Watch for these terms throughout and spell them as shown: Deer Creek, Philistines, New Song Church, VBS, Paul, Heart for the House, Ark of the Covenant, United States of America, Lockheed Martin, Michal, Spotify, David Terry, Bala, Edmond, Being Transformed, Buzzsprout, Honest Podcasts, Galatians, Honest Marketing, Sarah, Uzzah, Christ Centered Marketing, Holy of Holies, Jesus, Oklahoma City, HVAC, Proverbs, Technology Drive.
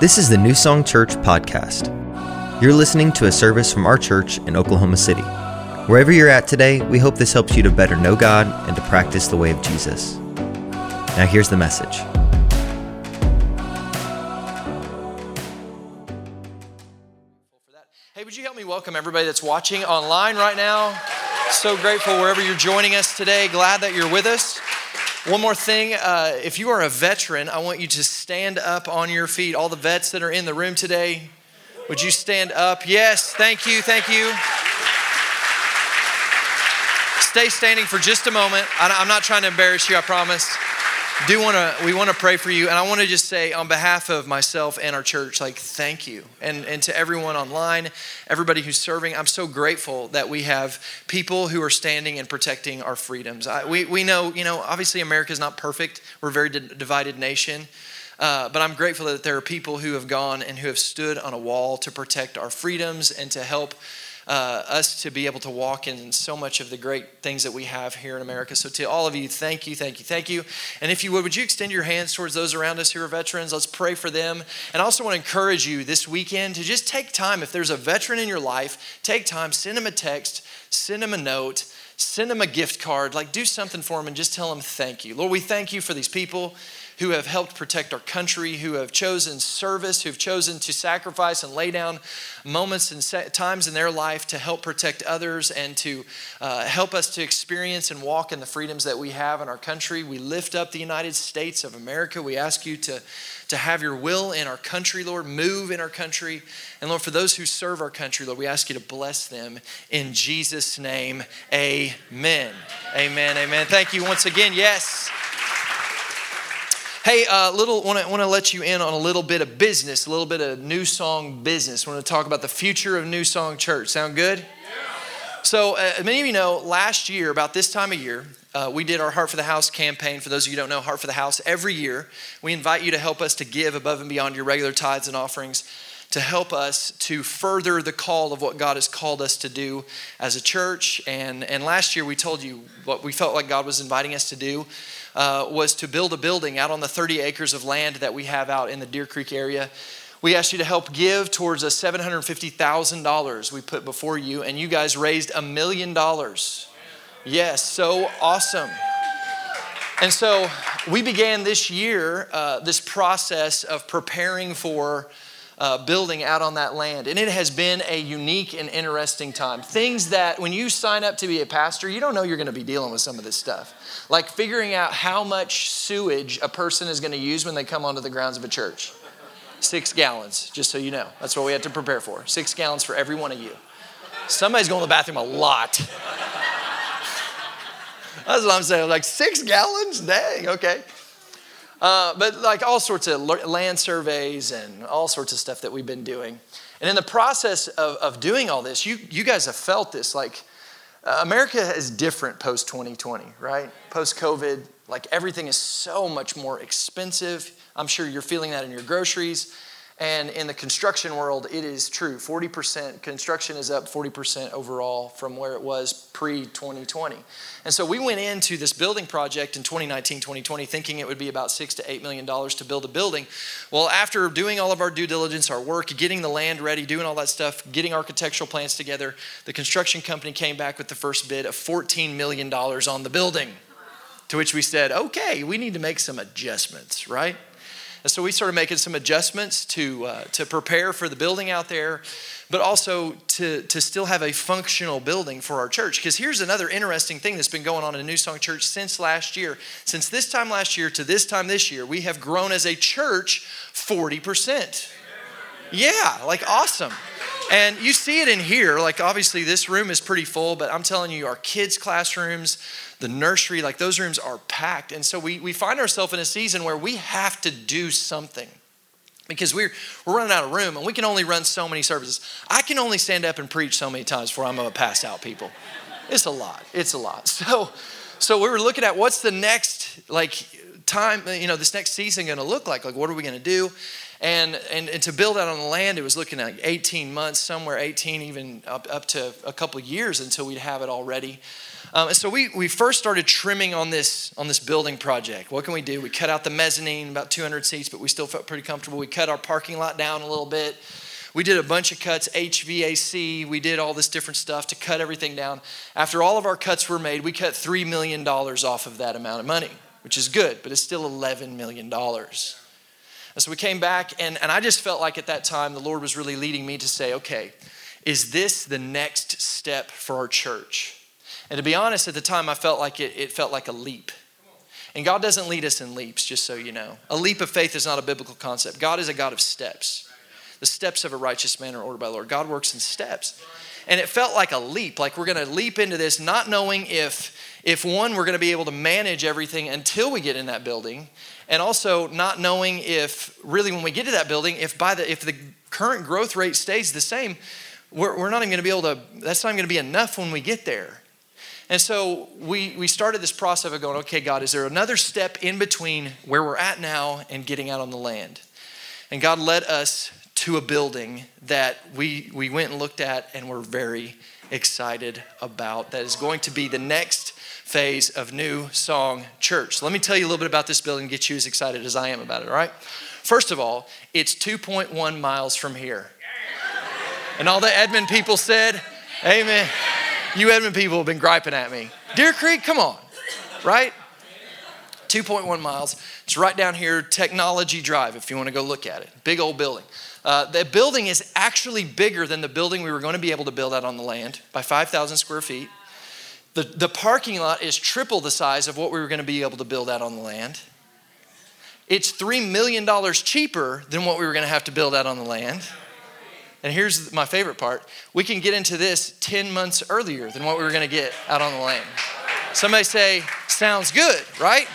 This is the New Song Church podcast. You're listening to a service from our church in Oklahoma City. Wherever you're at today, we hope this helps you to better know God and to practice the way of Jesus. Now here's the message. Hey, would you help me welcome everybody that's watching online right now? So grateful wherever you're joining us today. Glad that you're with us. One more thing, if you are a veteran, I want you to stand up on your feet. All the vets that are in the room today, would you stand up? Yes, thank you, thank you. Stay standing for just a moment. I'm not trying to embarrass you, I promise. We want to pray for you, and I want to just say on behalf of myself and our church, thank you, and to everyone online, everybody who's serving. I'm so grateful that we have people who are standing and protecting our freedoms. We know, obviously America is not perfect. We're a very divided nation, but I'm grateful that there are people who have gone and who have stood on a wall to protect our freedoms and to help us to be able to walk in so much of the great things that we have here in America. So to all of you, thank you, thank you, thank you. And if you would you extend your hands towards those around us who are veterans? Let's pray for them. And I also want to encourage you this weekend to just take time. If there's a veteran in your life, take time, send them a text, send them a note, send them a gift card, do something for them and just tell them thank you. Lord, we thank you for these people who have helped protect our country, who have chosen service, who've chosen to sacrifice and lay down moments and times in their life to help protect others and to help us to experience and walk in the freedoms that we have in our country. We lift up the United States of America. We ask you to have your will in our country, Lord, move in our country. And Lord, for those who serve our country, Lord, we ask you to bless them in Jesus' name, amen. Amen, amen. Thank you once again. Yes. Hey, want to let you in on a little bit of business, a little bit of New Song business. Want to talk about the future of New Song Church. Sound good? Yeah. So many of you know, last year, about this time of year, we did our Heart for the House campaign. For those of you who don't know, Heart for the House, every year, we invite you to help us to give above and beyond your regular tithes and offerings to help us to further the call of what God has called us to do as a church. And last year, we told you what we felt like God was inviting us to do. Was to build a building out on the 30 acres of land that we have out in the Deer Creek area. We asked you to help give towards a $750,000 we put before you, and you guys raised $1 million. Yes, so awesome. And so we began this year this process of preparing for building out on that land. And it has been a unique and interesting time. Things that when you sign up to be a pastor, you don't know you're going to be dealing with some of this stuff. Like figuring out how much sewage a person is going to use when they come onto the grounds of a church. 6 gallons, just so you know. That's what we had to prepare for. 6 gallons for every one of you. Somebody's going to the bathroom a lot. That's what I'm saying. 6 gallons? Dang, okay. But all sorts of land surveys and all sorts of stuff that we've been doing. And in the process of doing all this, you guys have felt this, America is different post-2020, right? Post-COVID, everything is so much more expensive. I'm sure you're feeling that in your groceries. And in the construction world, it is true. 40%, construction is up 40% overall from where it was pre-2020. And so we went into this building project in 2019, 2020, thinking it would be about $6 to $8 million to build a building. Well, after doing all of our due diligence, our work, getting the land ready, doing all that stuff, getting architectural plans together, the construction company came back with the first bid of $14 million on the building, to which we said, okay, we need to make some adjustments, right? And so we started making some adjustments to prepare for the building out there, but also to still have a functional building for our church. Because here's another interesting thing that's been going on in New Song Church since last year. Since this time last year to this time this year, we have grown as a church 40%. Yeah, awesome. And you see it in here, obviously this room is pretty full, but I'm telling you, our kids' classrooms, the nursery, those rooms are packed. And so we find ourselves in a season where we have to do something because we're running out of room and we can only run so many services. I can only stand up and preach so many times before I'm going to pass out, people. It's a lot. It's a lot. So we were looking at what's the next, time, this next season going to look like? What are we going to do? And to build out on the land, it was looking at 18 months, somewhere 18, even up to a couple years until we'd have it all ready. So we first started trimming on this building project. What can we do? We cut out the mezzanine, about 200 seats, but we still felt pretty comfortable. We cut our parking lot down a little bit. We did a bunch of cuts, HVAC. We did all this different stuff to cut everything down. After all of our cuts were made, we cut $3 million off of that amount of money, which is good, but it's still $11 million. And so we came back, and I just felt like at that time the Lord was really leading me to say, okay, is this the next step for our church? And to be honest, at the time I felt like it felt like a leap. And God doesn't lead us in leaps, just so you know. A leap of faith is not a biblical concept. God is a God of steps. The steps of a righteous man are ordered by the Lord. God works in steps. And it felt like a leap, like we're going to leap into this, not knowing if one, we're going to be able to manage everything until we get in that building, and also not knowing if really when we get to that building, if the current growth rate stays the same, we're not even going to be able to, that's not even going to be enough when we get there. And so we started this process of going, okay, God, is there another step in between where we're at now and getting out on the land? And God led us to a building that we went and looked at and we're very excited about. That is going to be the next phase of New Song Church. So let me tell you a little bit about this building and get you as excited as I am about it, all right? First of all, it's 2.1 miles from here. And all the Edmond people said, amen. You Edmond people have been griping at me. Deer Creek, come on, right? 2.1 miles. It's right down here, Technology Drive, if you want to go look at it. Big old building. The building is actually bigger than the building we were going to be able to build out on the land by 5,000 square feet. The parking lot is triple the size of what we were going to be able to build out on the land. It's $3 million cheaper than what we were going to have to build out on the land. And here's my favorite part. We can get into this 10 months earlier than what we were going to get out on the land. Somebody say, sounds good, right?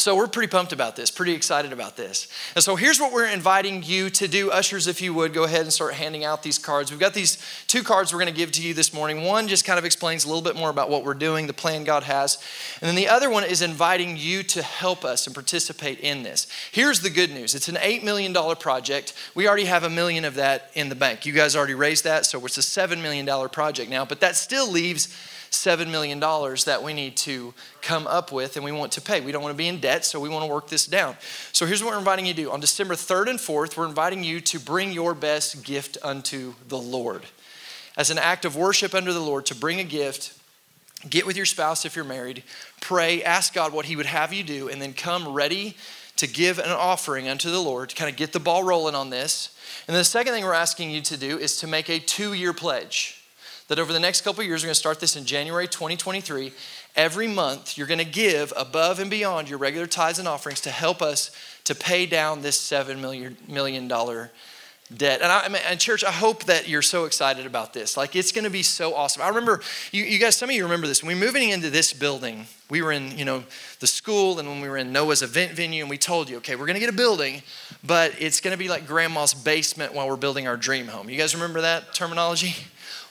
So we're pretty pumped about this, pretty excited about this. And so here's what we're inviting you to do. Ushers, if you would, go ahead and start handing out these cards. We've got these two cards we're going to give to you this morning. One just kind of explains a little bit more about what we're doing, the plan God has. And then the other one is inviting you to help us and participate in this. Here's the good news. It's an $8 million project. We already have $1 million of that in the bank. You guys already raised that, so it's a $7 million project now. But that still leaves $7 million that we need to come up with and we want to pay. We don't want to be in debt, so we want to work this down. So here's what we're inviting you to do. On December 3rd and 4th, we're inviting you to bring your best gift unto the Lord. As an act of worship unto the Lord, to bring a gift, get with your spouse if you're married, pray, ask God what he would have you do, and then come ready to give an offering unto the Lord to kind of get the ball rolling on this. And the second thing we're asking you to do is to make a 2-year pledge. That over the next couple of years, we're going to start this in January 2023. Every month, you're going to give above and beyond your regular tithes and offerings to help us to pay down this $7 million debt. And church, I hope that you're so excited about this. Like, it's going to be so awesome. I remember, you guys, some of you remember this. When we were moving into this building, we were in, the school, and when we were in Noah's event venue, and we told you, okay, we're going to get a building, but it's going to be like grandma's basement while we're building our dream home. You guys remember that terminology?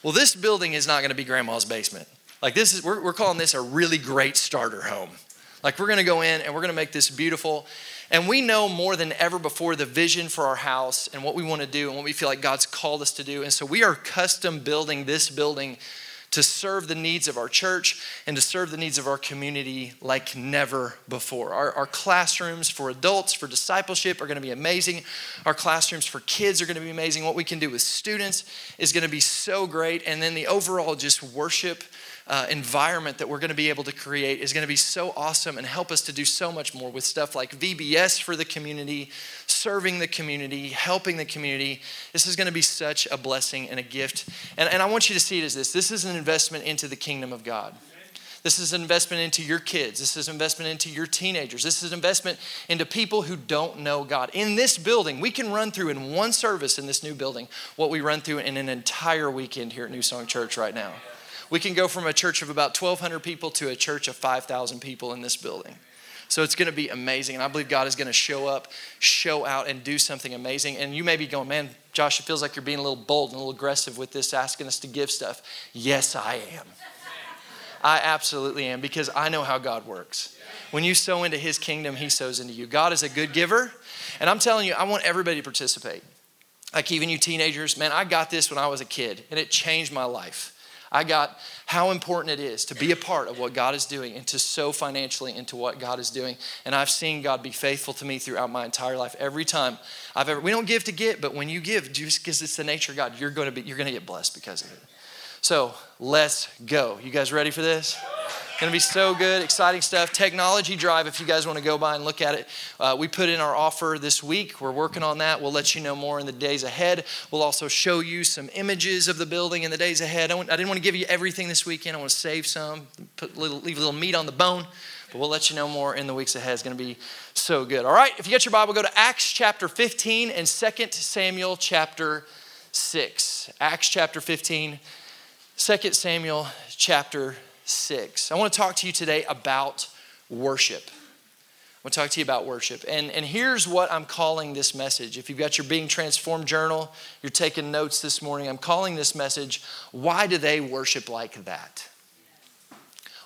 Well, this building is not going to be grandma's basement. Like this is, we're calling this a really great starter home. Like we're going to go in and we're going to make this beautiful. And we know more than ever before the vision for our house and what we want to do and what we feel like God's called us to do. And so we are custom building this building to serve the needs of our church and to serve the needs of our community like never before. Our classrooms for adults, for discipleship are going to be amazing. Our classrooms for kids are going to be amazing. What we can do with students is going to be so great. And then the overall just worship environment that we're going to be able to create is going to be so awesome and help us to do so much more with stuff like VBS for the community, serving the community, helping the community. This is going to be such a blessing and a gift. And I want you to see it as this. This is an investment into the kingdom of God. This is an investment into your kids. This is an investment into your teenagers. This is an investment into people who don't know God. In this building, we can run through in one service in this new building what we run through in an entire weekend here at New Song Church right now. We can go from a church of about 1,200 people to a church of 5,000 people in this building. So it's going to be amazing. And I believe God is going to show up, show out, and do something amazing. And you may be going, man, Josh, it feels like you're being a little bold and a little aggressive with this, asking us to give stuff. Yes, I am. I absolutely am, because I know how God works. When you sow into his kingdom, he sows into you. God is a good giver. And I'm telling you, I want everybody to participate. Like even you teenagers, man, I got this when I was a kid, and it changed my life. I got how important it is to be a part of what God is doing and to sow financially into what God is doing. And I've seen God be faithful to me throughout my entire life. Every time I've ever, we don't give to get, but when you give, just because it's the nature of God, you're going to get blessed because of it. So let's go. You guys ready for this? It's going to be so good, exciting stuff. Technology Drive, if you guys want to go by and look at it. We put in our offer this week. We're working on that. We'll let you know more in the days ahead. We'll also show you some images of the building in the days ahead. I didn't want to give you everything this weekend. I want to save some, leave a little meat on the bone. But we'll let you know more in the weeks ahead. It's going to be so good. All right, if you get your Bible, go to Acts chapter 15 and 2 Samuel chapter 6. Acts chapter 15, 2 Samuel chapter 6. I want to talk to you today about worship. I want to talk to you about worship. And here's what I'm calling this message. If you've got your Being Transformed journal, you're taking notes this morning, I'm calling this message, Why Do They Worship Like That?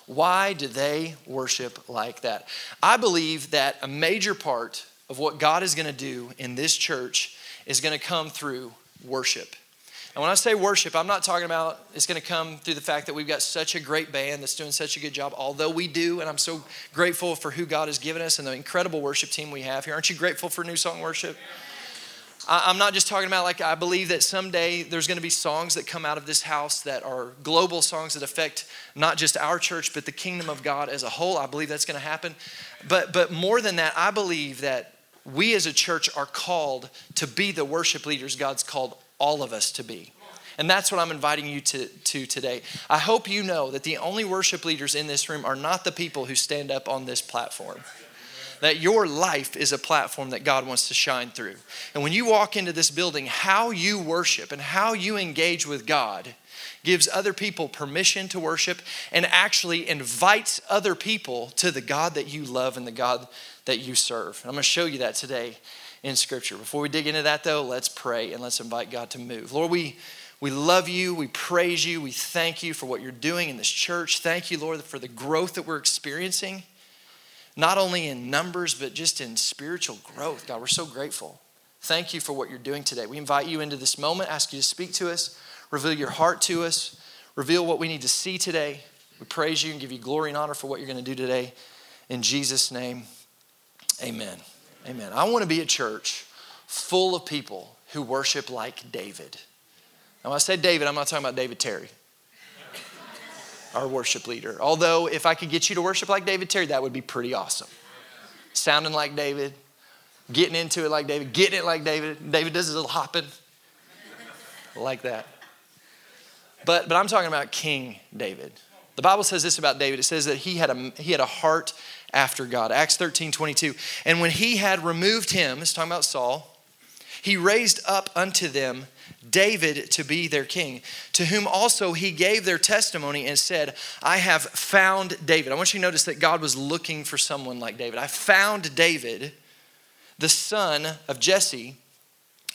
Why do they worship like that? I believe that a major part of what God is going to do in this church is going to come through worship. And when I say worship, I'm not talking about it's going to come through the fact that we've got such a great band that's doing such a good job, although we do, and I'm so grateful for who God has given us and the incredible worship team we have here. Aren't you grateful for New Song Worship? I'm not just talking about, I believe that someday there's going to be songs that come out of this house that are global songs that affect not just our church, but the kingdom of God as a whole. I believe that's going to happen. But more than that, I believe that we as a church are called to be the worship leaders God's called all of us to be. And that's what I'm inviting you to today. I hope you know that the only worship leaders in this room are not the people who stand up on this platform. That your life is a platform that God wants to shine through. And when you walk into this building, how you worship and how you engage with God gives other people permission to worship and actually invites other people to the God that you love and the God that you serve. And I'm going to show you that today in Scripture. Before we dig into that, though, let's pray and let's invite God to move. Lord, we love you. We praise you. We thank you for what you're doing in this church. Thank you, Lord, for the growth that we're experiencing, not only in numbers, but just in spiritual growth. God, we're so grateful. Thank you for what you're doing today. We invite you into this moment, ask you to speak to us, reveal your heart to us, reveal what we need to see today. We praise you and give you glory and honor for what you're going to do today. In Jesus' name, amen. Amen. I want to be a church full of people who worship like David. Now, when I say David, I'm not talking about David Terry, our worship leader. Although, if I could get you to worship like David Terry, that would be pretty awesome. Sounding like David, getting into it like David, getting it like David. David does his little hopping like that. But I'm talking about King David. The Bible says this about David. It says that he had a heart after God. Acts 13:22. And when he had removed him, it's talking about Saul, he raised up unto them David to be their king, to whom also he gave their testimony and said, I have found David. I want you to notice that God was looking for someone like David. I found David, the son of Jesse,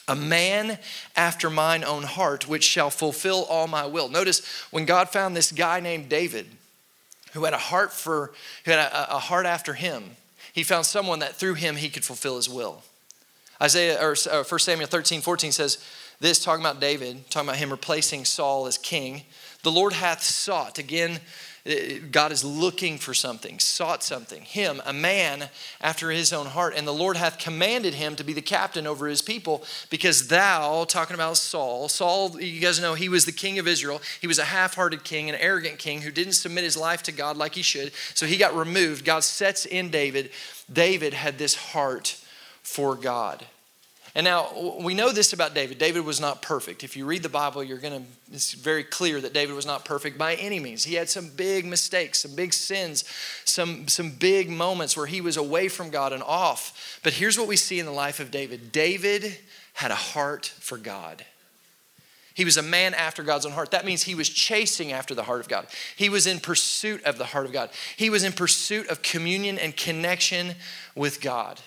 a man after mine own heart, which shall fulfill all my will. Notice when God found this guy named David, who had a heart after him, he found someone that through him he could fulfill his will. 1 Samuel 13:14 says this, talking about David, talking about him replacing Saul as king. The Lord hath sought. Again, God is looking for something, sought something. Him, a man after his own heart. And the Lord hath commanded him to be the captain over his people, because thou, talking about Saul. Saul, you guys know, he was the king of Israel. He was a half-hearted king, an arrogant king who didn't submit his life to God like he should. So he got removed. God sets in David. David had this heart for God. And now, we know this about David. David was not perfect. If you read the Bible, it's very clear that David was not perfect by any means. He had some big mistakes, some big sins, some big moments where he was away from God and off. But here's what we see in the life of David. David had a heart for God. He was a man after God's own heart. That means he was chasing after the heart of God. He was in pursuit of the heart of God. He was in pursuit of communion and connection with God.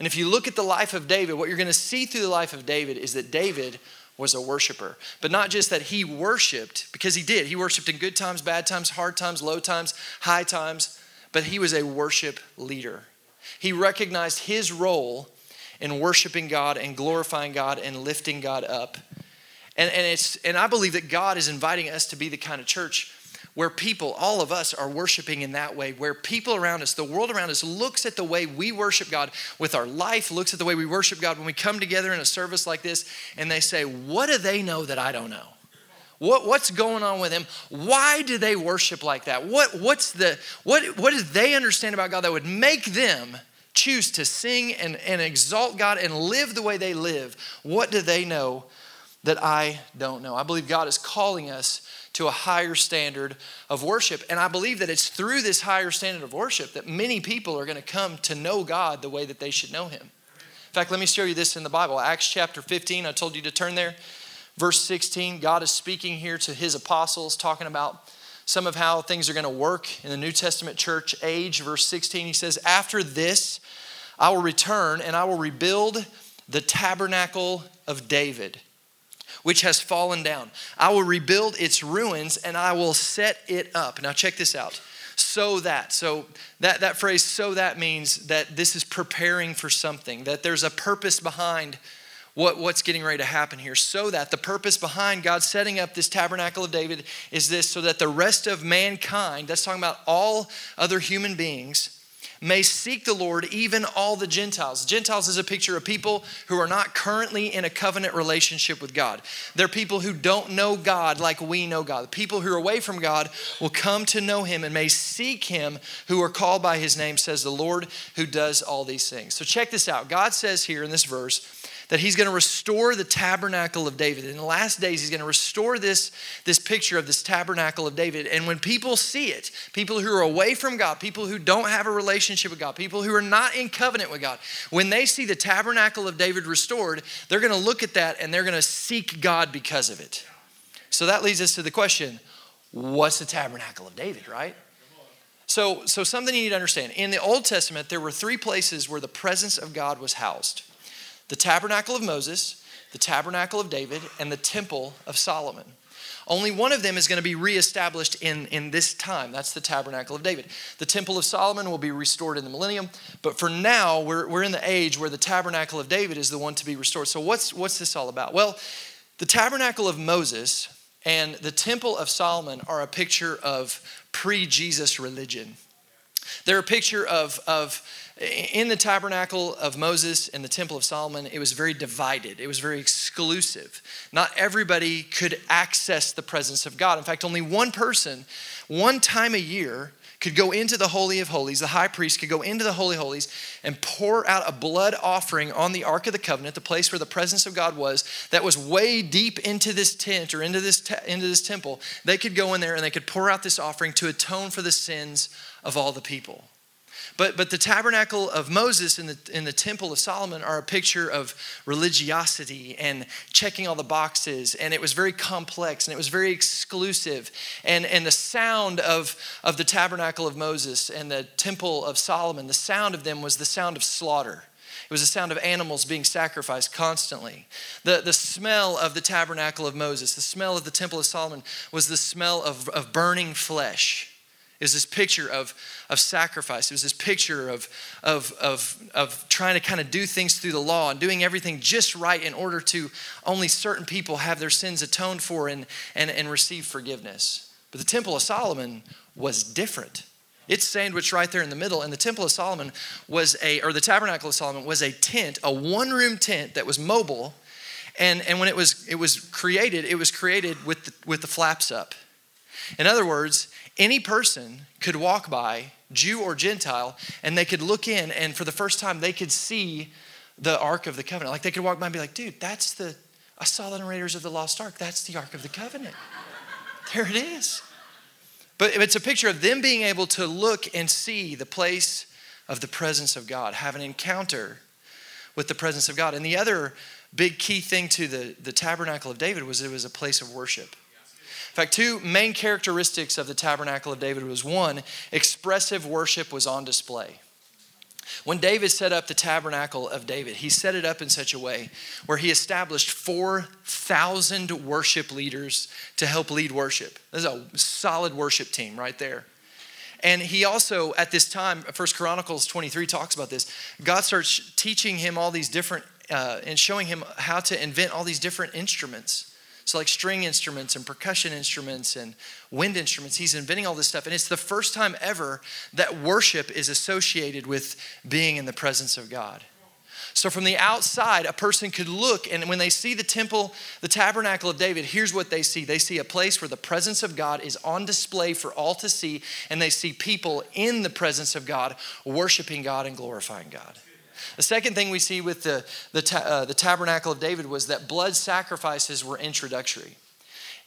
And if you look at the life of David, what you're going to see through the life of David is that David was a worshiper. But not just that he worshiped, because he did. He worshiped in good times, bad times, hard times, low times, high times. But he was a worship leader. He recognized his role in worshiping God and glorifying God and lifting God up. And I believe that God is inviting us to be the kind of church where people, all of us, are worshiping in that way, where people around us, the world around us, looks at the way we worship God with our life, looks at the way we worship God when we come together in a service like this, and they say, what do they know that I don't know? What's going on with them? Why do they worship like that? What do they understand about God that would make them choose to sing and exalt God and live the way they live? What do they know that I don't know? I believe God is calling us to a higher standard of worship. And I believe that it's through this higher standard of worship that many people are going to come to know God the way that they should know him. In fact, let me show you this in the Bible. Acts chapter 15, I told you to turn there. Verse 16, God is speaking here to his apostles, talking about some of how things are going to work in the New Testament church age. Verse 16, he says, after this, I will return and I will rebuild the tabernacle of David, which has fallen down. I will rebuild its ruins and I will set it up. Now check this out. So that phrase, so that, means that this is preparing for something, that there's a purpose behind what's getting ready to happen here. So that the purpose behind God setting up this tabernacle of David is this, so that the rest of mankind, that's talking about all other human beings, may seek the Lord, even all the Gentiles. Gentiles is a picture of people who are not currently in a covenant relationship with God. They're people who don't know God like we know God. The people who are away from God will come to know him and may seek him who are called by his name, says the Lord who does all these things. So check this out. God says here in this verse that he's going to restore the tabernacle of David. In the last days, he's going to restore this picture of this tabernacle of David. And when people see it, people who are away from God, people who don't have a relationship with God, people who are not in covenant with God, when they see the tabernacle of David restored, they're going to look at that and they're going to seek God because of it. So that leads us to the question, what's the tabernacle of David, right? So something you need to understand. In the Old Testament, there were three places where the presence of God was housed: the tabernacle of Moses, the tabernacle of David, and the temple of Solomon. Only one of them is going to be reestablished in this time. That's the tabernacle of David. The temple of Solomon will be restored in the millennium. But for now, we're in the age where the tabernacle of David is the one to be restored. So what's this all about? Well, the tabernacle of Moses and the temple of Solomon are a picture of pre-Jesus religion. They're a picture of in the tabernacle of Moses and the temple of Solomon, it was very divided. It was very exclusive. Not everybody could access the presence of God. In fact, only one person, one time a year, could go into the Holy of Holies. The high priest could go into the Holy of Holies and pour out a blood offering on the Ark of the Covenant, the place where the presence of God was, that was way deep into this tent or into this temple. They could go in there and they could pour out this offering to atone for the sins of all the people. But the tabernacle of Moses and the temple of Solomon are a picture of religiosity and checking all the boxes. And it was very complex and it was very exclusive. And the sound of the tabernacle of Moses and the temple of Solomon, the sound of them was the sound of slaughter. It was the sound of animals being sacrificed constantly. The smell of the tabernacle of Moses, the smell of the temple of Solomon was the smell of burning flesh. It was this picture of sacrifice. It was this picture of trying to kind of do things through the law and doing everything just right in order to only certain people have their sins atoned for and receive forgiveness. But the Temple of Solomon was different. It's sandwiched right there in the middle. And the Temple of Solomon was the Tabernacle of Solomon was a tent, a one-room tent that was mobile. And when it was created with the flaps up. In other words, any person could walk by, Jew or Gentile, and they could look in, and for the first time, they could see the Ark of the Covenant. Like, they could walk by and be like, dude, I saw that in Raiders of the Lost Ark. That's the Ark of the Covenant. There it is. But it's a picture of them being able to look and see the place of the presence of God, have an encounter with the presence of God. And the other big key thing to the Tabernacle of David was it was a place of worship. In fact, two main characteristics of the Tabernacle of David was, one, expressive worship was on display. When David set up the Tabernacle of David, he set it up in such a way where he established 4,000 worship leaders to help lead worship. This is a solid worship team right there. And he also, at this time, 1 Chronicles 23 talks about this, God starts teaching him all these different and showing him how to invent all these different instruments So like string instruments and percussion instruments and wind instruments, he's inventing all this stuff. And it's the first time ever that worship is associated with being in the presence of God. So from the outside, a person could look, and when they see the temple, the tabernacle of David, here's what they see. They see a place where the presence of God is on display for all to see, and they see people in the presence of God, worshiping God and glorifying God. The second thing we see with the tabernacle of David was that blood sacrifices were introductory.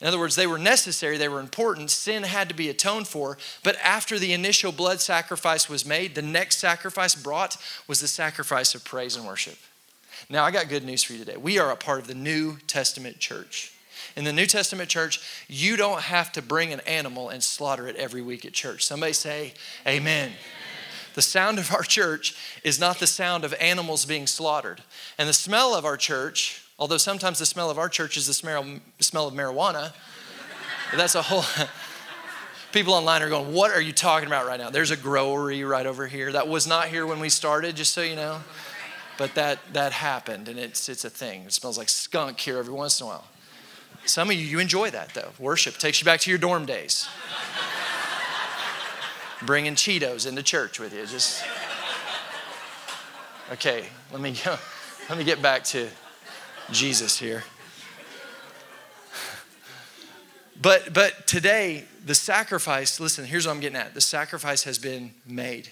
In other words, they were necessary, they were important, sin had to be atoned for, but after the initial blood sacrifice was made, the next sacrifice brought was the sacrifice of praise and worship. Now, I got good news for you today. We are a part of the New Testament church. In the New Testament church, you don't have to bring an animal and slaughter it every week at church. Somebody say, amen. The sound of our church is not the sound of animals being slaughtered. And the smell of our church, although sometimes the smell of our church is the smell of marijuana. That's a whole, people online are going, what are you talking about right now? There's a growery right over here. That was not here when we started, just so you know. But that happened, and it's a thing. It smells like skunk here every once in a while. Some of you, you enjoy that, though. Worship takes you back to your dorm days. Bringing Cheetos into church with you. Just, okay, let me get back to Jesus here. But today, the sacrifice, listen, here's what I'm getting at. The sacrifice has been made.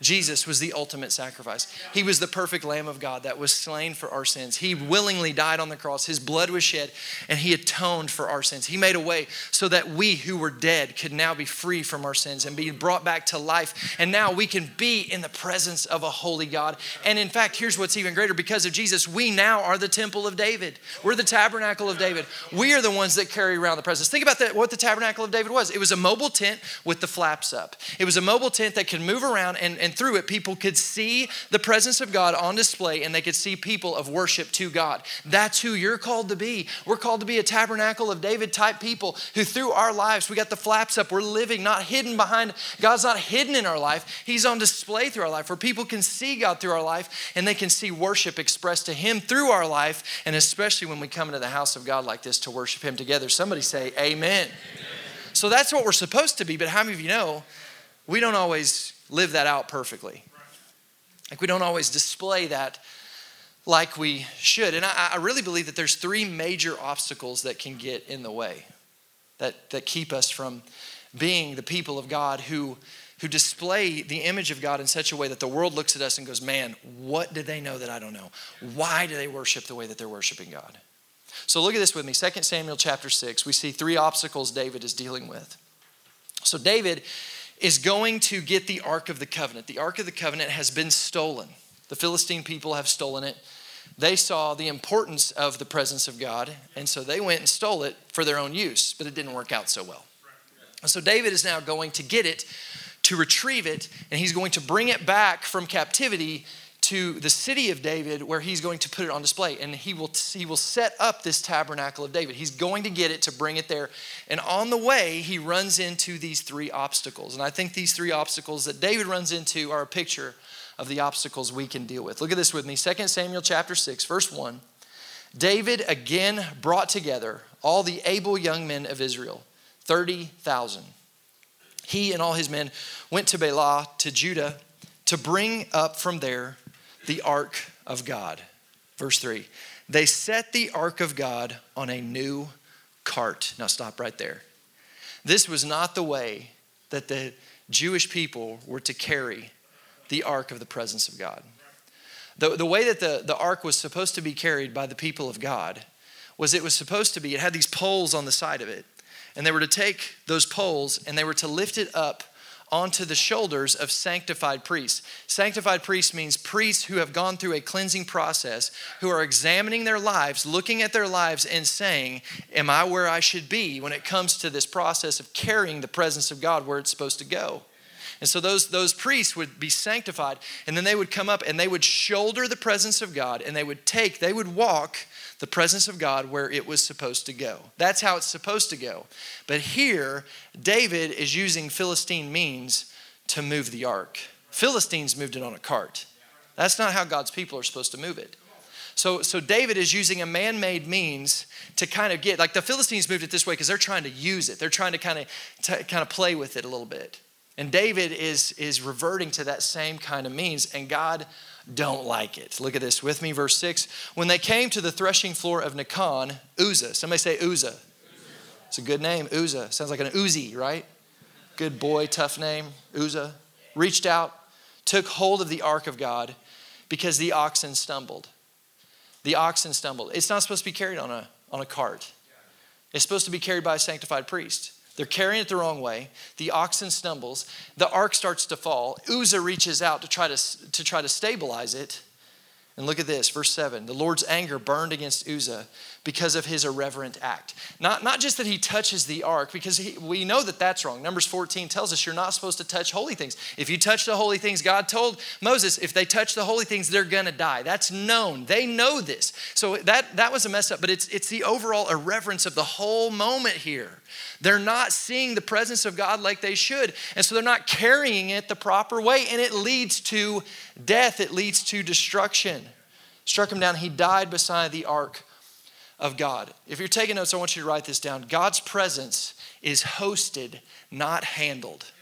Jesus was the ultimate sacrifice. He was the perfect Lamb of God that was slain for our sins. He willingly died on the cross. His blood was shed, and he atoned for our sins. He made a way so that we who were dead could now be free from our sins and be brought back to life. And now we can be in the presence of a holy God. And in fact, here's what's even greater. Because of Jesus, we now are the temple of David. We're the tabernacle of David. We are the ones that carry around the presence. Think about that, what the tabernacle of David was. It was a mobile tent with the flaps up. It was a mobile tent that could move around, and through it, people could see the presence of God on display, and they could see people of worship to God. That's who you're called to be. We're called to be a tabernacle of David type people who through our lives, we got the flaps up. We're living, not hidden behind. God's not hidden in our life. He's on display through our life, where people can see God through our life, and they can see worship expressed to him through our life, and especially when we come into the house of God like this to worship him together. Somebody say, amen. So that's what we're supposed to be, but how many of you know we don't always live that out perfectly? Like, we don't always display that like we should. And I really believe that there's three major obstacles that can get in the way, that keep us from being the people of God who display the image of God in such a way that the world looks at us and goes, man, what do they know that I don't know? Why do they worship the way that they're worshiping God? So look at this with me. 2 Samuel chapter 6, we see three obstacles David is dealing with. So David is going to get the Ark of the Covenant. The Ark of the Covenant has been stolen. The Philistine people have stolen it. They saw the importance of the presence of God, and so they went and stole it for their own use, but it didn't work out so well. So David is now going to get it, to retrieve it, and he's going to bring it back from captivity to the city of David, where he's going to put it on display. And he will set up this tabernacle of David. He's going to get it to bring it there. And on the way, he runs into these three obstacles. And I think these three obstacles that David runs into are a picture of the obstacles we can deal with. Look at this with me. 2 Samuel chapter 6, verse 1. David again brought together all the able young men of Israel, 30,000. He and all his men went to Bala, to Judah, to bring up from there the Ark of God. Verse 3, they set the Ark of God on a new cart. Now stop right there. This was not the way that the Jewish people were to carry the Ark of the presence of God. The way that the Ark was supposed to be carried by the people of God was, it was supposed to be, it had these poles on the side of it. And they were to take those poles and they were to lift it up onto the shoulders of sanctified priests. Sanctified priests means priests who have gone through a cleansing process, who are examining their lives, looking at their lives and saying, am I where I should be when it comes to this process of carrying the presence of God where it's supposed to go? And so those priests would be sanctified, and then they would come up and they would shoulder the presence of God, and they would walk the presence of God where it was supposed to go. That's how it's supposed to go. But here, David is using Philistine means to move the ark. Philistines moved it on a cart. That's not how God's people are supposed to move it. So David is using a man-made means to kind of get, like the Philistines moved it this way because they're trying to use it. They're trying to kind of play with it a little bit. And David is reverting to that same kind of means, and God don't like it. Look at this with me, verse 6. When they came to the threshing floor of Nacon, Uzzah. Somebody say Uzzah. It's a good name, Uzzah. Sounds like an Uzi, right? Good boy, tough name, Uzzah. Reached out, took hold of the ark of God because the oxen stumbled. The oxen stumbled. It's not supposed to be carried on a cart. It's supposed to be carried by a sanctified priest. They're carrying it the wrong way. The oxen stumbles. The ark starts to fall. Uzzah reaches out to try to stabilize it. And look at this, verse 7. The Lord's anger burned against Uzzah because of his irreverent act. Not just that he touches the ark, because we know that that's wrong. Numbers 14 tells us you're not supposed to touch holy things. If you touch the holy things, God told Moses, if they touch the holy things, they're going to die. That's known. They know this. So that was a mess up, but it's the overall irreverence of the whole moment here. They're not seeing the presence of God like they should, and so they're not carrying it the proper way, and it leads to death. It leads to destruction. Struck him down. He died beside the ark of God. If you're taking notes, I want you to write this down. God's presence is hosted, not handled.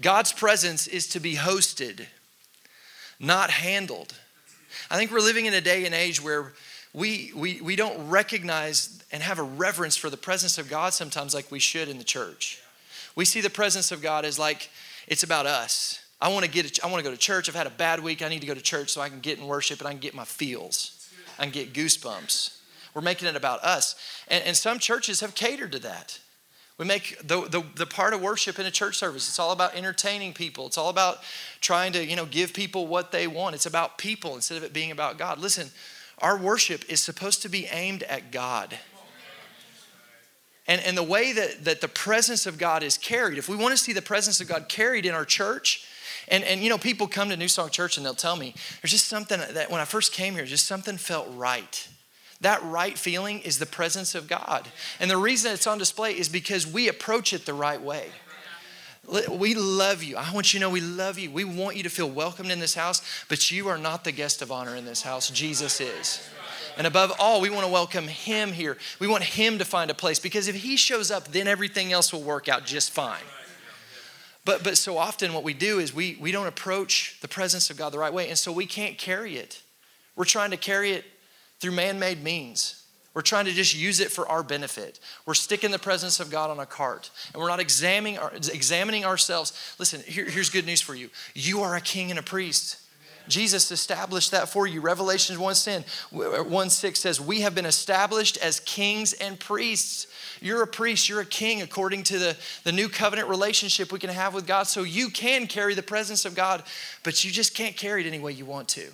God's presence is to be hosted, not handled. I think we're living in a day and age where we don't recognize and have a reverence for the presence of God sometimes like we should in the church. We see the presence of God as like, it's about us. I want to go to church. I've had a bad week. I need to go to church so I can get in worship and I can get my feels. I can get goosebumps. We're making it about us. And some churches have catered to that. We make the part of worship in a church service. It's all about entertaining people. It's all about trying to, give people what they want. It's about people instead of it being about God. Listen, our worship is supposed to be aimed at God. And the way that the presence of God is carried, if we want to see the presence of God carried in our church, and people come to New Song Church and they'll tell me, there's just something that when I first came here, just something felt right. That right feeling is the presence of God. And the reason it's on display is because we approach it the right way. We love you. I want you to know we love you. We want you to feel welcomed in this house, but you are not the guest of honor in this house. Jesus is. And above all, we want to welcome him here. We want him to find a place, because if he shows up, then everything else will work out just fine. But so often what we do is we don't approach the presence of God the right way, and so we can't carry it. We're trying to carry it through man-made means. We're trying to just use it for our benefit. We're sticking the presence of God on a cart, and we're not examining ourselves. Listen, here's good news for you. You are a king and a priest. Jesus established that for you. Revelation 1:6 says, we have been established as kings and priests. You're a priest, you're a king, according to the new covenant relationship we can have with God. So you can carry the presence of God, but you just can't carry it any way you want to. Yeah.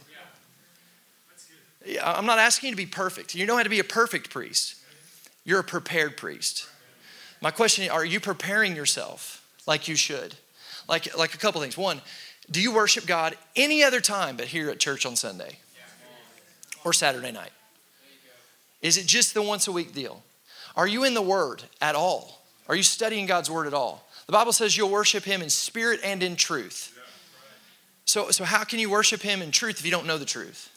That's good. I'm not asking you to be perfect. You don't have to be a perfect priest. You're a prepared priest. My question, are you preparing yourself like you should? Like a couple things. One, do you worship God any other time but here at church on Sunday or Saturday night? Is it just the once a week deal? Are you in the Word at all? Are you studying God's Word at all? The Bible says you'll worship him in spirit and in truth. So how can you worship him in truth if you don't know the truth?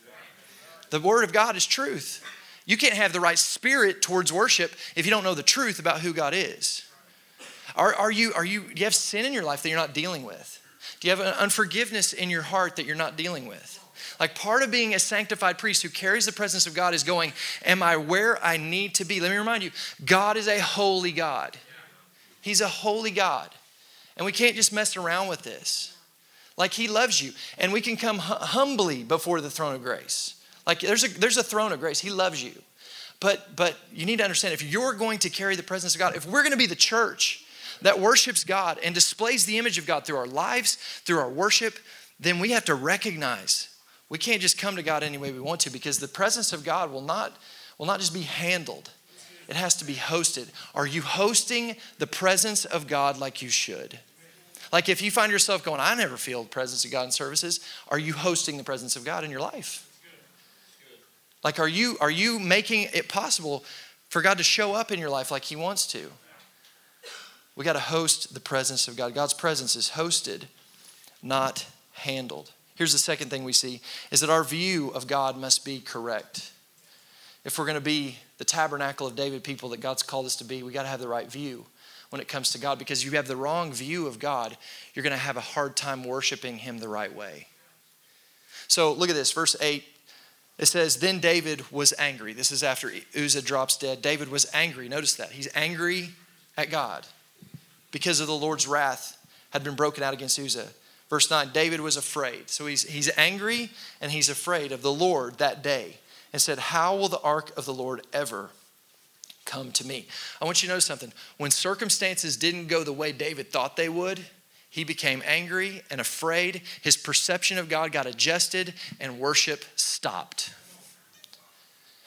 The Word of God is truth. You can't have the right spirit towards worship if you don't know the truth about who God is. Do you have sin in your life that you're not dealing with? Do you have an unforgiveness in your heart that you're not dealing with? Like, part of being a sanctified priest who carries the presence of God is going, am I where I need to be? Let me remind you, God is a holy God. He's a holy God. And we can't just mess around with this. Like, he loves you. And we can come humbly before the throne of grace. Like, there's a throne of grace. He loves you. But you need to understand, if you're going to carry the presence of God, if we're going to be the church that worships God and displays the image of God through our lives, through our worship, then we have to recognize we can't just come to God any way we want to, because the presence of God will not just be handled. It has to be hosted. Are you hosting the presence of God like you should? Like, if you find yourself going, I never feel the presence of God in services, are you hosting the presence of God in your life? Like, are you making it possible for God to show up in your life like he wants to? We got to host the presence of God. God's presence is hosted, not handled. Here's the second thing we see, is that our view of God must be correct. If we're going to be the tabernacle of David people that God's called us to be, we got to have the right view when it comes to God, because you have the wrong view of God, you're going to have a hard time worshiping him the right way. So look at this, verse 8. It says, then David was angry. This is after Uzzah drops dead. David was angry. Notice that. He's angry at God because of the Lord's wrath had been broken out against Uzzah. Verse 9, David was afraid. So he's angry and he's afraid of the Lord that day and said, how will the ark of the Lord ever come to me? I want you to know something. When circumstances didn't go the way David thought they would, he became angry and afraid. His perception of God got adjusted and worship stopped.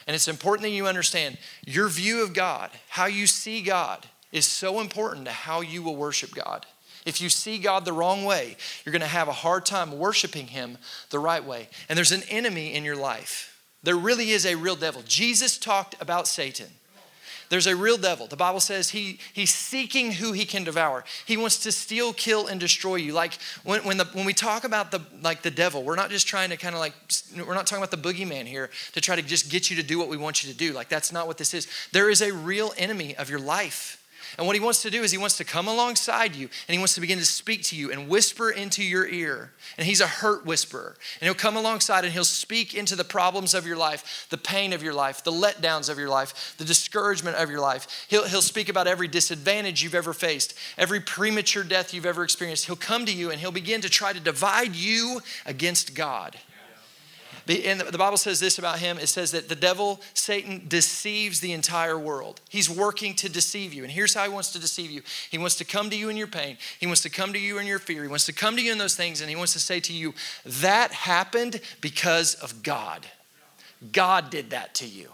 And it's important that you understand your view of God, how you see God, is so important to how you will worship God. If you see God the wrong way, you're going to have a hard time worshiping him the right way. And there's an enemy in your life. There really is a real devil. Jesus talked about Satan. There's a real devil. The Bible says he's seeking who he can devour. He wants to steal, kill, and destroy you. Like when we talk about the devil, we're not just trying to we're not talking about the boogeyman here to try to just get you to do what we want you to do. Like that's not what this is. There is a real enemy of your life. And what he wants to do is he wants to come alongside you and he wants to begin to speak to you and whisper into your ear. And he's a hurt whisperer. And he'll come alongside and he'll speak into the problems of your life, the pain of your life, the letdowns of your life, the discouragement of your life. He'll speak about every disadvantage you've ever faced, every premature death you've ever experienced. He'll come to you and he'll begin to try to divide you against God. And the Bible says this about him. It says that the devil, Satan, deceives the entire world. He's working to deceive you. And here's how he wants to deceive you. He wants to come to you in your pain. He wants to come to you in your fear. He wants to come to you in those things. And he wants to say to you, that happened because of God. God did that to you.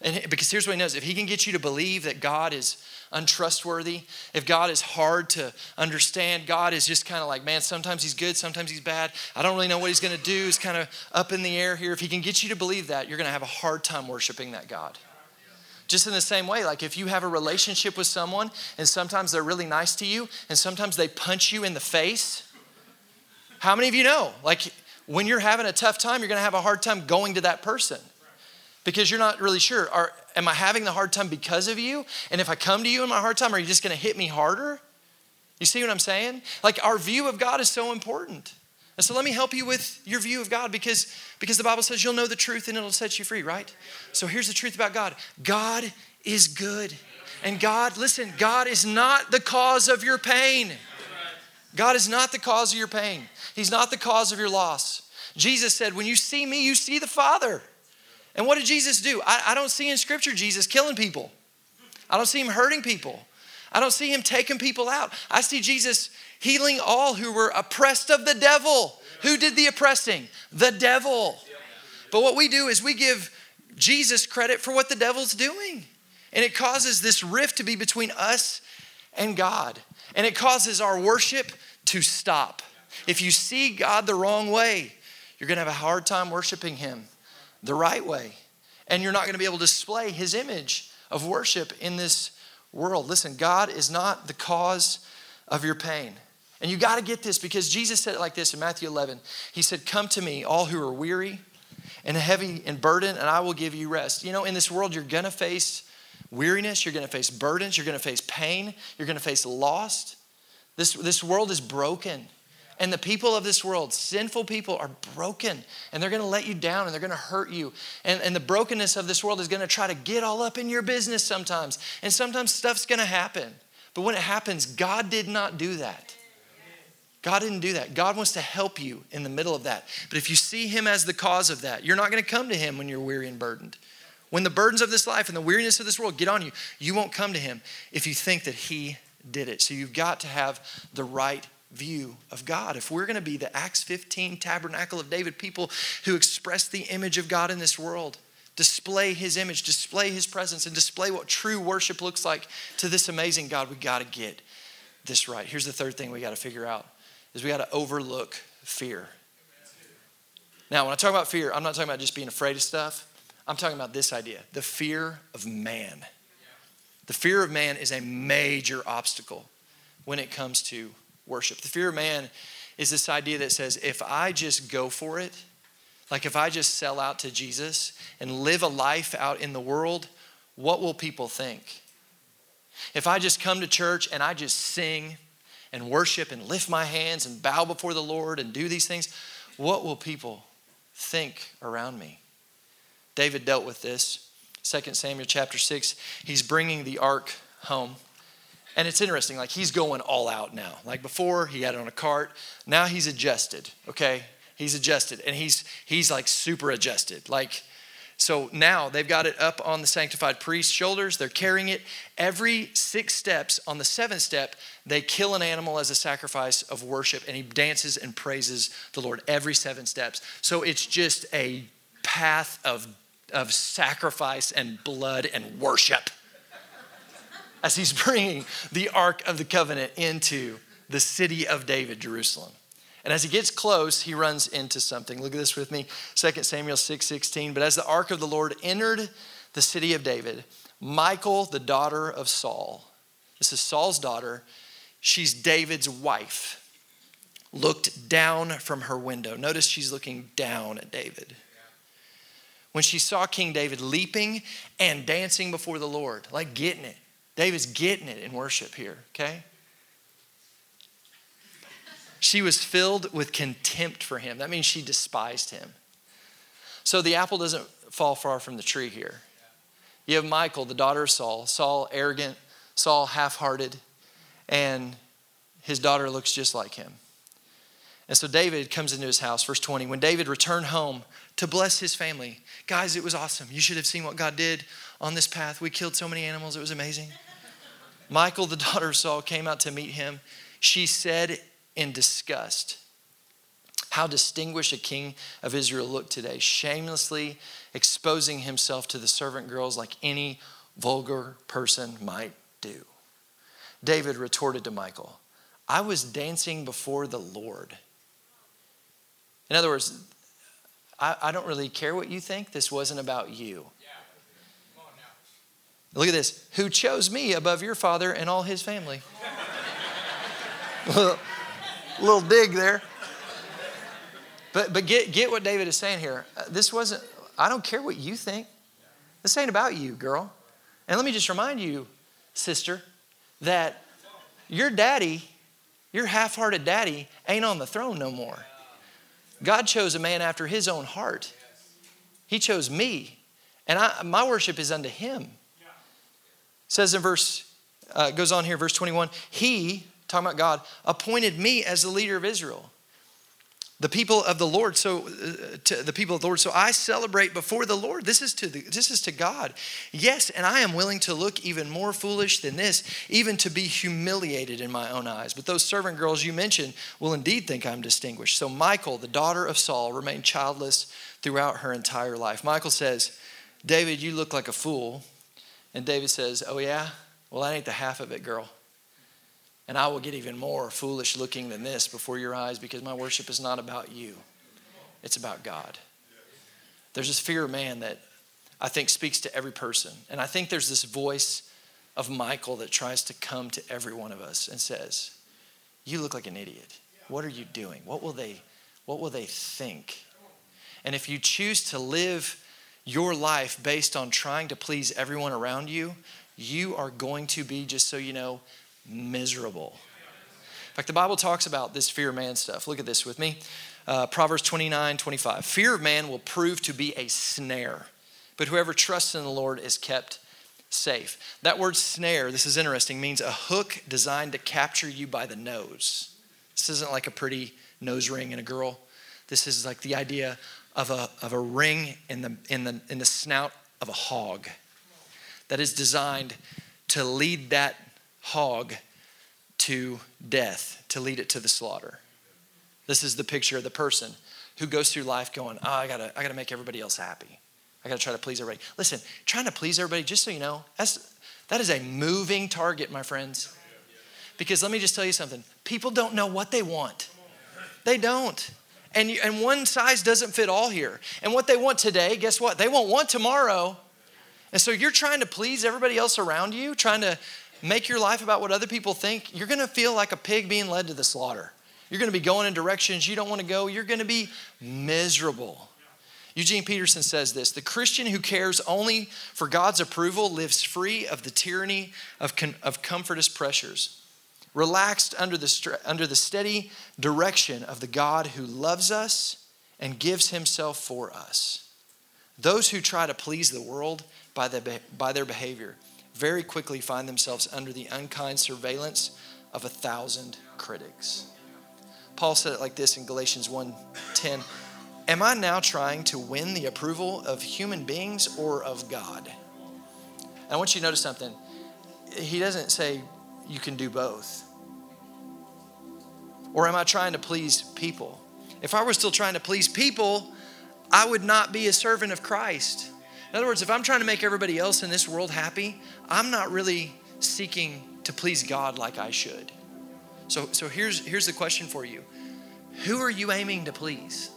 And because here's what he knows. If he can get you to believe that God is untrustworthy, if God is hard to understand, God is just kind of like, man, sometimes he's good, sometimes he's bad. I don't really know what he's going to do. It's kind of up in the air here. If he can get you to believe that, you're going to have a hard time worshiping that God. Just in the same way, like if you have a relationship with someone and sometimes they're really nice to you and sometimes they punch you in the face. How many of you know, like when you're having a tough time, you're going to have a hard time going to that person because you're not really sure. Am I having the hard time because of you? And if I come to you in my hard time, are you just going to hit me harder? You see what I'm saying? Like our view of God is so important. And so let me help you with your view of God because the Bible says you'll know the truth and it'll set you free, right? So here's the truth about God. God is good. And God, listen, God is not the cause of your pain. God is not the cause of your pain. He's not the cause of your loss. Jesus said, when you see me, you see the Father. And what did Jesus do? I don't see in Scripture Jesus killing people. I don't see him hurting people. I don't see him taking people out. I see Jesus healing all who were oppressed of the devil. Who did the oppressing? The devil. But what we do is we give Jesus credit for what the devil's doing. And it causes this rift to be between us and God. And it causes our worship to stop. If you see God the wrong way, you're going to have a hard time worshiping him the right way. And you're not going to be able to display his image of worship in this world. Listen, God is not the cause of your pain. And you got to get this because Jesus said it like this in Matthew 11. He said, come to me, all who are weary and heavy and burdened, and I will give you rest. You know, in this world, you're going to face weariness. You're going to face burdens. You're going to face pain. You're going to face loss. This world is broken. And the people of this world, sinful people, are broken. And they're going to let you down and they're going to hurt you. And the brokenness of this world is going to try to get all up in your business sometimes. And sometimes stuff's going to happen. But when it happens, God did not do that. God didn't do that. God wants to help you in the middle of that. But if you see him as the cause of that, you're not going to come to him when you're weary and burdened. When the burdens of this life and the weariness of this world get on you, you won't come to him if you think that he did it. So you've got to have the right view of God. If we're going to be the Acts 15 tabernacle of David people who express the image of God in this world, display his image, display his presence, and display what true worship looks like to this amazing God, we got to get this right. Here's the third thing we got to figure out is we got to overlook fear. Now, when I talk about fear, I'm not talking about just being afraid of stuff. I'm talking about this idea, the fear of man. The fear of man is a major obstacle when it comes to worship. The fear of man is this idea that says, if I just go for it, like if I just sell out to Jesus and live a life out in the world, what will people think? If I just come to church and I just sing and worship and lift my hands and bow before the Lord and do these things, what will people think around me? David dealt with this. 2 Samuel chapter 6, he's bringing the ark home. And it's interesting, like he's going all out now. Like before, he had it on a cart. Now he's adjusted, okay? He's adjusted, and he's like super adjusted. Like, so now they've got it up on the sanctified priest's shoulders. They're carrying it. Every 6 steps, on the 7th step, they kill an animal as a sacrifice of worship, and he dances and praises the Lord every 7 steps. So it's just a path of sacrifice and blood and worship as he's bringing the Ark of the Covenant into the city of David, Jerusalem. And as he gets close, he runs into something. Look at this with me, 2 Samuel 6:16. But as the ark of the Lord entered the city of David, Michal, the daughter of Saul, this is Saul's daughter, she's David's wife, looked down from her window. Notice she's looking down at David. When she saw King David leaping and dancing before the Lord, like getting it. David's getting it in worship here, okay? She was filled with contempt for him. That means she despised him. So the apple doesn't fall far from the tree here. You have Michal, the daughter of Saul. Saul arrogant, Saul half-hearted, and his daughter looks just like him. And so David comes into his house, verse 20. When David returned home to bless his family, guys, it was awesome. You should have seen what God did on this path. We killed so many animals. It was amazing. Michal, the daughter of Saul, came out to meet him. She said, in disgust, how distinguished a king of Israel looked today, shamelessly exposing himself to the servant girls like any vulgar person might do. David retorted to Michal, I was dancing before the Lord. In other words, I don't really care what you think. This wasn't about you. Yeah. Come on now. Look at this. Who chose me above your father and all his family? Little dig there. But get what David is saying here. This wasn't, I don't care what you think. This ain't about you, girl. And let me just remind you, sister, that your daddy, your half-hearted daddy, ain't on the throne no more. God chose a man after his own heart. He chose me. And my worship is unto him. It says in goes on here, verse 21, he, talking about God, appointed me as the leader of Israel, the people of the Lord. So I celebrate before the Lord. This is to God. Yes, and I am willing to look even more foolish than this, even to be humiliated in my own eyes. But those servant girls you mentioned will indeed think I'm distinguished. So Michal, the daughter of Saul, remained childless throughout her entire life. Michal says, David, you look like a fool. And David says, oh yeah? Well, that ain't the half of it, girl. And I will get even more foolish looking than this before your eyes, because my worship is not about you. It's about God. There's this fear of man that I think speaks to every person. And I think there's this voice of Michal that tries to come to every one of us and says, you look like an idiot. What are you doing? What will they think? And if you choose to live your life based on trying to please everyone around you, you are going to be, just so you know, miserable. In fact, the Bible talks about this fear of man stuff. Look at this with me. Proverbs 29:25. Fear of man will prove to be a snare, but whoever trusts in the Lord is kept safe. That word snare, this is interesting, means a hook designed to capture you by the nose. This isn't like a pretty nose ring in a girl. This is like the idea of a ring in the snout of a hog that is designed to lead that hog to death, to lead it to the slaughter. This is the picture of the person who goes through life going, oh, I gotta make everybody else happy. I gotta try to please everybody. Listen, trying to please everybody, just so you know, that is a moving target, my friends. Because let me just tell you something. People don't know what they want. They don't. And one size doesn't fit all here. And what they want today, guess what? They won't want tomorrow. And so you're trying to please everybody else around you, trying to make your life about what other people think, you're going to feel like a pig being led to the slaughter. You're going to be going in directions you don't want to go. You're going to be miserable. Eugene Peterson says this: the Christian who cares only for God's approval lives free of the tyranny of comfortist pressures, relaxed under the steady direction of the God who loves us and gives himself for us. Those who try to please the world by their behavior very quickly find themselves under the unkind surveillance of 1,000 critics. Paul said it like this in Galatians 1:10. Am I now trying to win the approval of human beings or of God? And I want you to notice something. He doesn't say you can do both. Or am I trying to please people? If I were still trying to please people, I would not be a servant of Christ. In other words, if I'm trying to make everybody else in this world happy, I'm not really seeking to please God like I should. So here's the question for you. Who are you aiming to please?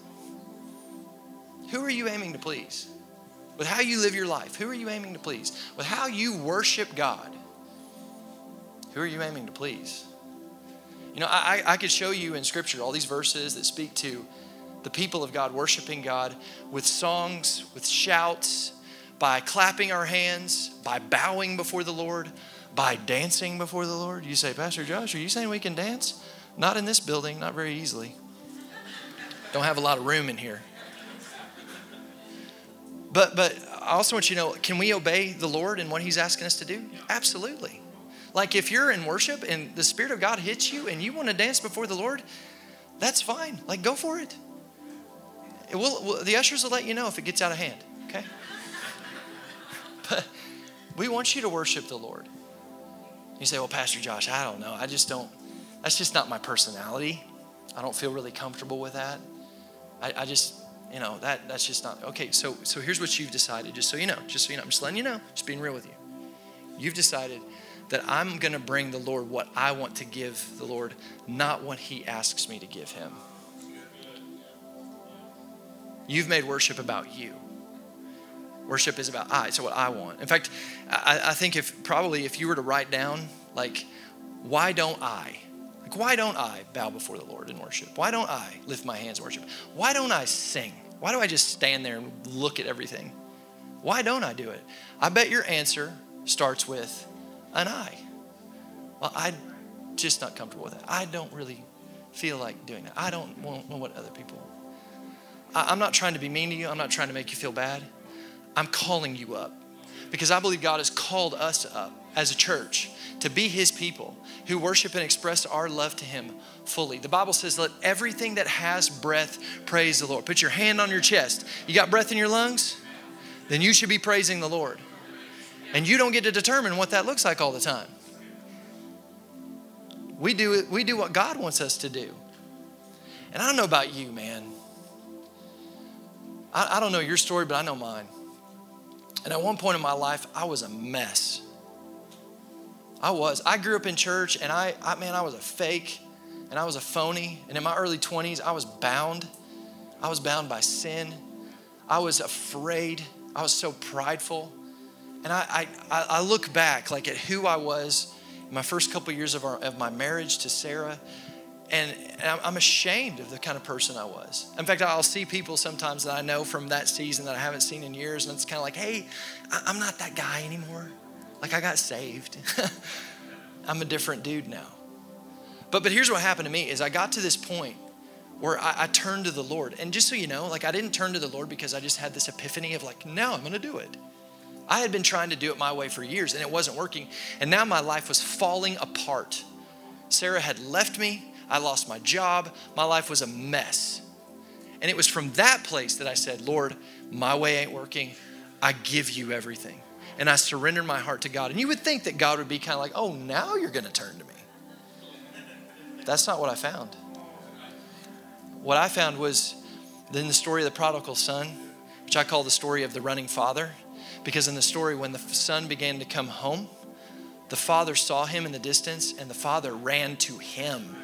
Who are you aiming to please? With how you live your life, who are you aiming to please? With how you worship God, who are you aiming to please? You know, I could show you in Scripture all these verses that speak to the people of God worshiping God with songs, with shouts, by clapping our hands, by bowing before the Lord, by dancing before the Lord. You say, Pastor Josh, are you saying we can dance? Not in this building, not very easily. Don't have a lot of room in here. But I also want you to know, can we obey the Lord in what he's asking us to do? Absolutely. Like if you're in worship and the Spirit of God hits you and you want to dance before the Lord, that's fine. Like go for it. The ushers will let you know if it gets out of hand, okay? But we want you to worship the Lord. You say, well, Pastor Josh, I don't know. That's just not my personality. I don't feel really comfortable with that. That's just not, okay, so here's what you've decided, just so you know, I'm just letting you know, just being real with you. You've decided that I'm gonna bring the Lord what I want to give the Lord, not what he asks me to give him. You've made worship about you. Worship is about I, so what I want. In fact, I think if you were to write down, like, why don't I? Like, why don't I bow before the Lord in worship? Why don't I lift my hands in worship? Why don't I sing? Why do I just stand there and look at everything? Why don't I do it? I bet your answer starts with an I. Well, I'm just not comfortable with that. I don't really feel like doing that. I don't want what other people want. I'm not trying to be mean to you. I'm not trying to make you feel bad. I'm calling you up because I believe God has called us up as a church to be his people who worship and express our love to him fully. The Bible says, let everything that has breath praise the Lord. Put your hand on your chest. You got breath in your lungs? Then you should be praising the Lord. And you don't get to determine what that looks like all the time. We do what God wants us to do. And I don't know about you, man. I don't know your story, but I know mine. And at one point in my life, I was a mess. I grew up in church, and I was a fake, and I was a phony. And in my early 20s, I was bound. I was bound by sin. I was afraid. I was so prideful. And I look back, like, at who I was in my first couple years of my marriage to Sarah. And I'm ashamed of the kind of person I was. In fact, I'll see people sometimes that I know from that season that I haven't seen in years. And it's kind of like, hey, I'm not that guy anymore. Like, I got saved. I'm a different dude now. But here's what happened to me is I got to this point where I turned to the Lord. And just so you know, like, I didn't turn to the Lord because I just had this epiphany of like, no, I'm going to do it. I had been trying to do it my way for years and it wasn't working. And now my life was falling apart. Sarah had left me. I lost my job. My life was a mess. And it was from that place that I said, Lord, my way ain't working. I give you everything. And I surrendered my heart to God. And you would think that God would be kind of like, oh, now you're going to turn to me. That's not what I found. What I found was in the story of the prodigal son, which I call the story of the running father, because in the story, when the son began to come home, the father saw him in the distance and the father ran to him.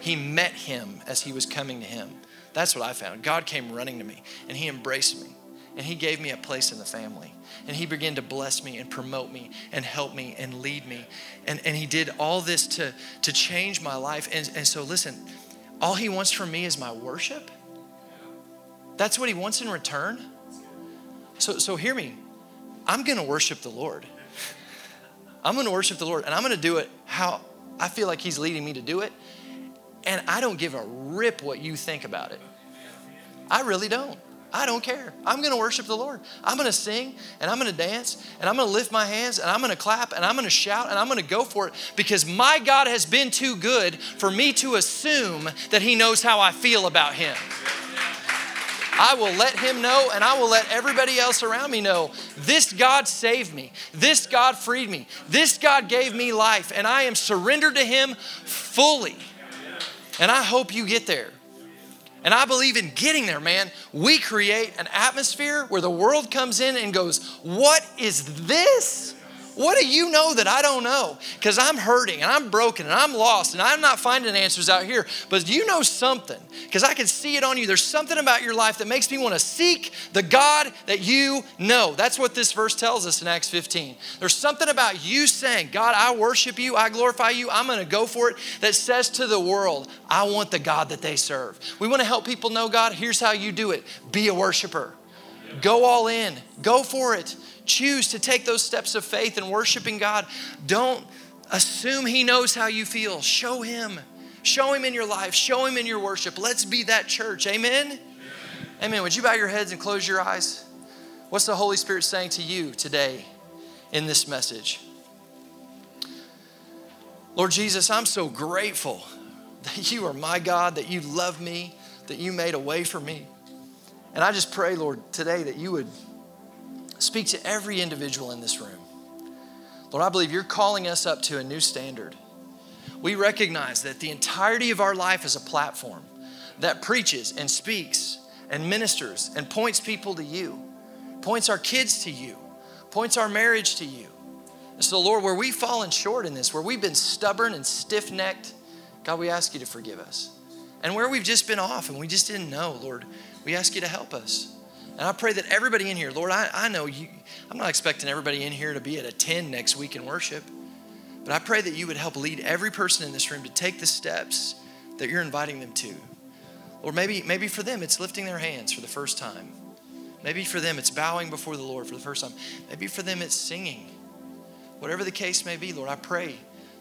He met him as he was coming to him. That's what I found. God came running to me and he embraced me And he gave me a place in the family. And he began to bless me and promote me and help me and lead me. And he did all this to change my life. And so listen, all he wants from me is my worship. That's what he wants in return. So hear me. I'm going to worship the Lord. I'm going to worship the Lord. And I'm going to do it how I feel like he's leading me to do it. And I don't give a rip what you think about it. I really don't. I don't care. I'm going to worship the Lord. I'm going to sing and I'm going to dance and I'm going to lift my hands and I'm going to clap and I'm going to shout and I'm going to go for it because my God has been too good for me to assume that he knows how I feel about him. I will let him know and I will let everybody else around me know this God saved me. This God freed me. This God gave me life and I am surrendered to him fully. And I hope you get there. And I believe in getting there, man. We create an atmosphere where the world comes in and goes, what is this? What do you know that I don't know? Because I'm hurting and I'm broken and I'm lost and I'm not finding answers out here. But you know something, because I can see it on you. There's something about your life that makes me want to seek the God that you know. That's what this verse tells us in Acts 15. There's something about you saying, God, I worship you. I glorify you. I'm going to go for it. That says to the world, I want the God that they serve. We want to help people know God. Here's how you do it. Be a worshiper. Go all in. Go for it. Choose to take those steps of faith and worshiping God. Don't assume he knows how you feel. Show him. Show him in your life. Show him in your worship. Let's be that church. Amen? Amen. Amen. Would you bow your heads and close your eyes? What's the Holy Spirit saying to you today in this message? Lord Jesus, I'm so grateful that you are my God, that you love me, that you made a way for me. And I just pray, Lord, today that you would speak to every individual in this room. Lord, I believe you're calling us up to a new standard. We recognize that the entirety of our life is a platform that preaches and speaks and ministers and points people to you, points our kids to you, points our marriage to you. And so, Lord, where we've fallen short in this, where we've been stubborn and stiff-necked, God, we ask you to forgive us. And where we've just been off and we just didn't know, Lord, we ask you to help us. And I pray that everybody in here, Lord, I know you, I'm not expecting everybody in here to be at a 10 next week in worship, but I pray that you would help lead every person in this room to take the steps that you're inviting them to. Or maybe for them, it's lifting their hands for the first time. Maybe for them, it's bowing before the Lord for the first time. Maybe for them, it's singing. Whatever the case may be, Lord, I pray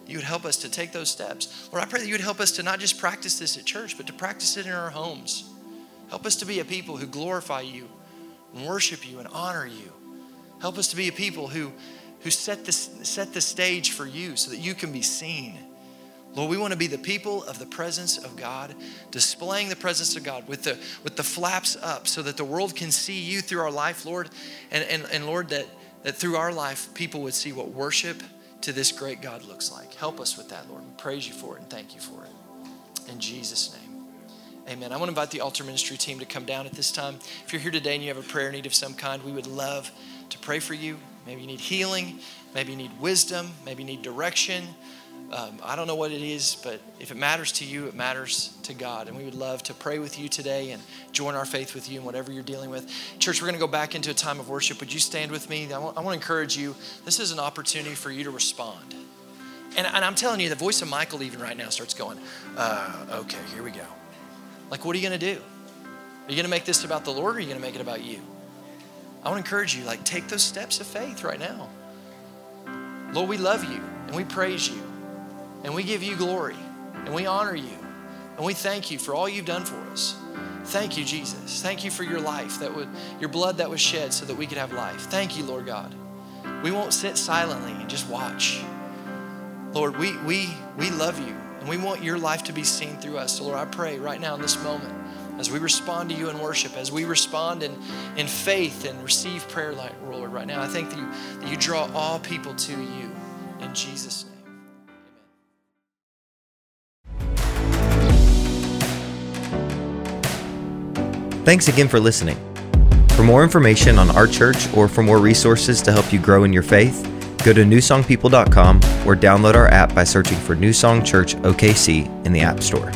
you would help us to take those steps. Lord, I pray that you would help us to not just practice this at church, but to practice it in our homes. Help us to be a people who glorify you and worship you and honor you. Help us to be a people who set the stage for you so that you can be seen. Lord, we want to be the people of the presence of God, displaying the presence of God with the flaps up so that the world can see you through our life, Lord. And Lord, that through our life, people would see what worship to this great God looks like. Help us with that, Lord. We praise you for it and thank you for it. In Jesus' name. Amen. I want to invite the altar ministry team to come down at this time. If you're here today and you have a prayer need of some kind, we would love to pray for you. Maybe you need healing. Maybe you need wisdom. Maybe you need direction. I don't know what it is, but if it matters to you, it matters to God. And we would love to pray with you today and join our faith with you in whatever you're dealing with. Church, we're going to go back into a time of worship. Would you stand with me? I want to encourage you. This is an opportunity for you to respond. And I'm telling you, the voice of Michael even right now starts going, okay, here we go. Like, what are you going to do? Are you going to make this about the Lord or are you going to make it about you? I want to encourage you, like, take those steps of faith right now. Lord, we love you and we praise you and we give you glory and we honor you and we thank you for all you've done for us. Thank you, Jesus. Thank you for your life, your blood that was shed so that we could have life. Thank you, Lord God. We won't sit silently and just watch. Lord, we love you. And we want your life to be seen through us. So Lord, I pray right now in this moment, as we respond to you in worship, as we respond in faith and receive prayer, like Lord, right now, I think that you draw all people to you in Jesus' name. Amen. Thanks again for listening. For more information on our church or for more resources to help you grow in your faith, go to newsongpeople.com or download our app by searching for New Song Church OKC in the App Store.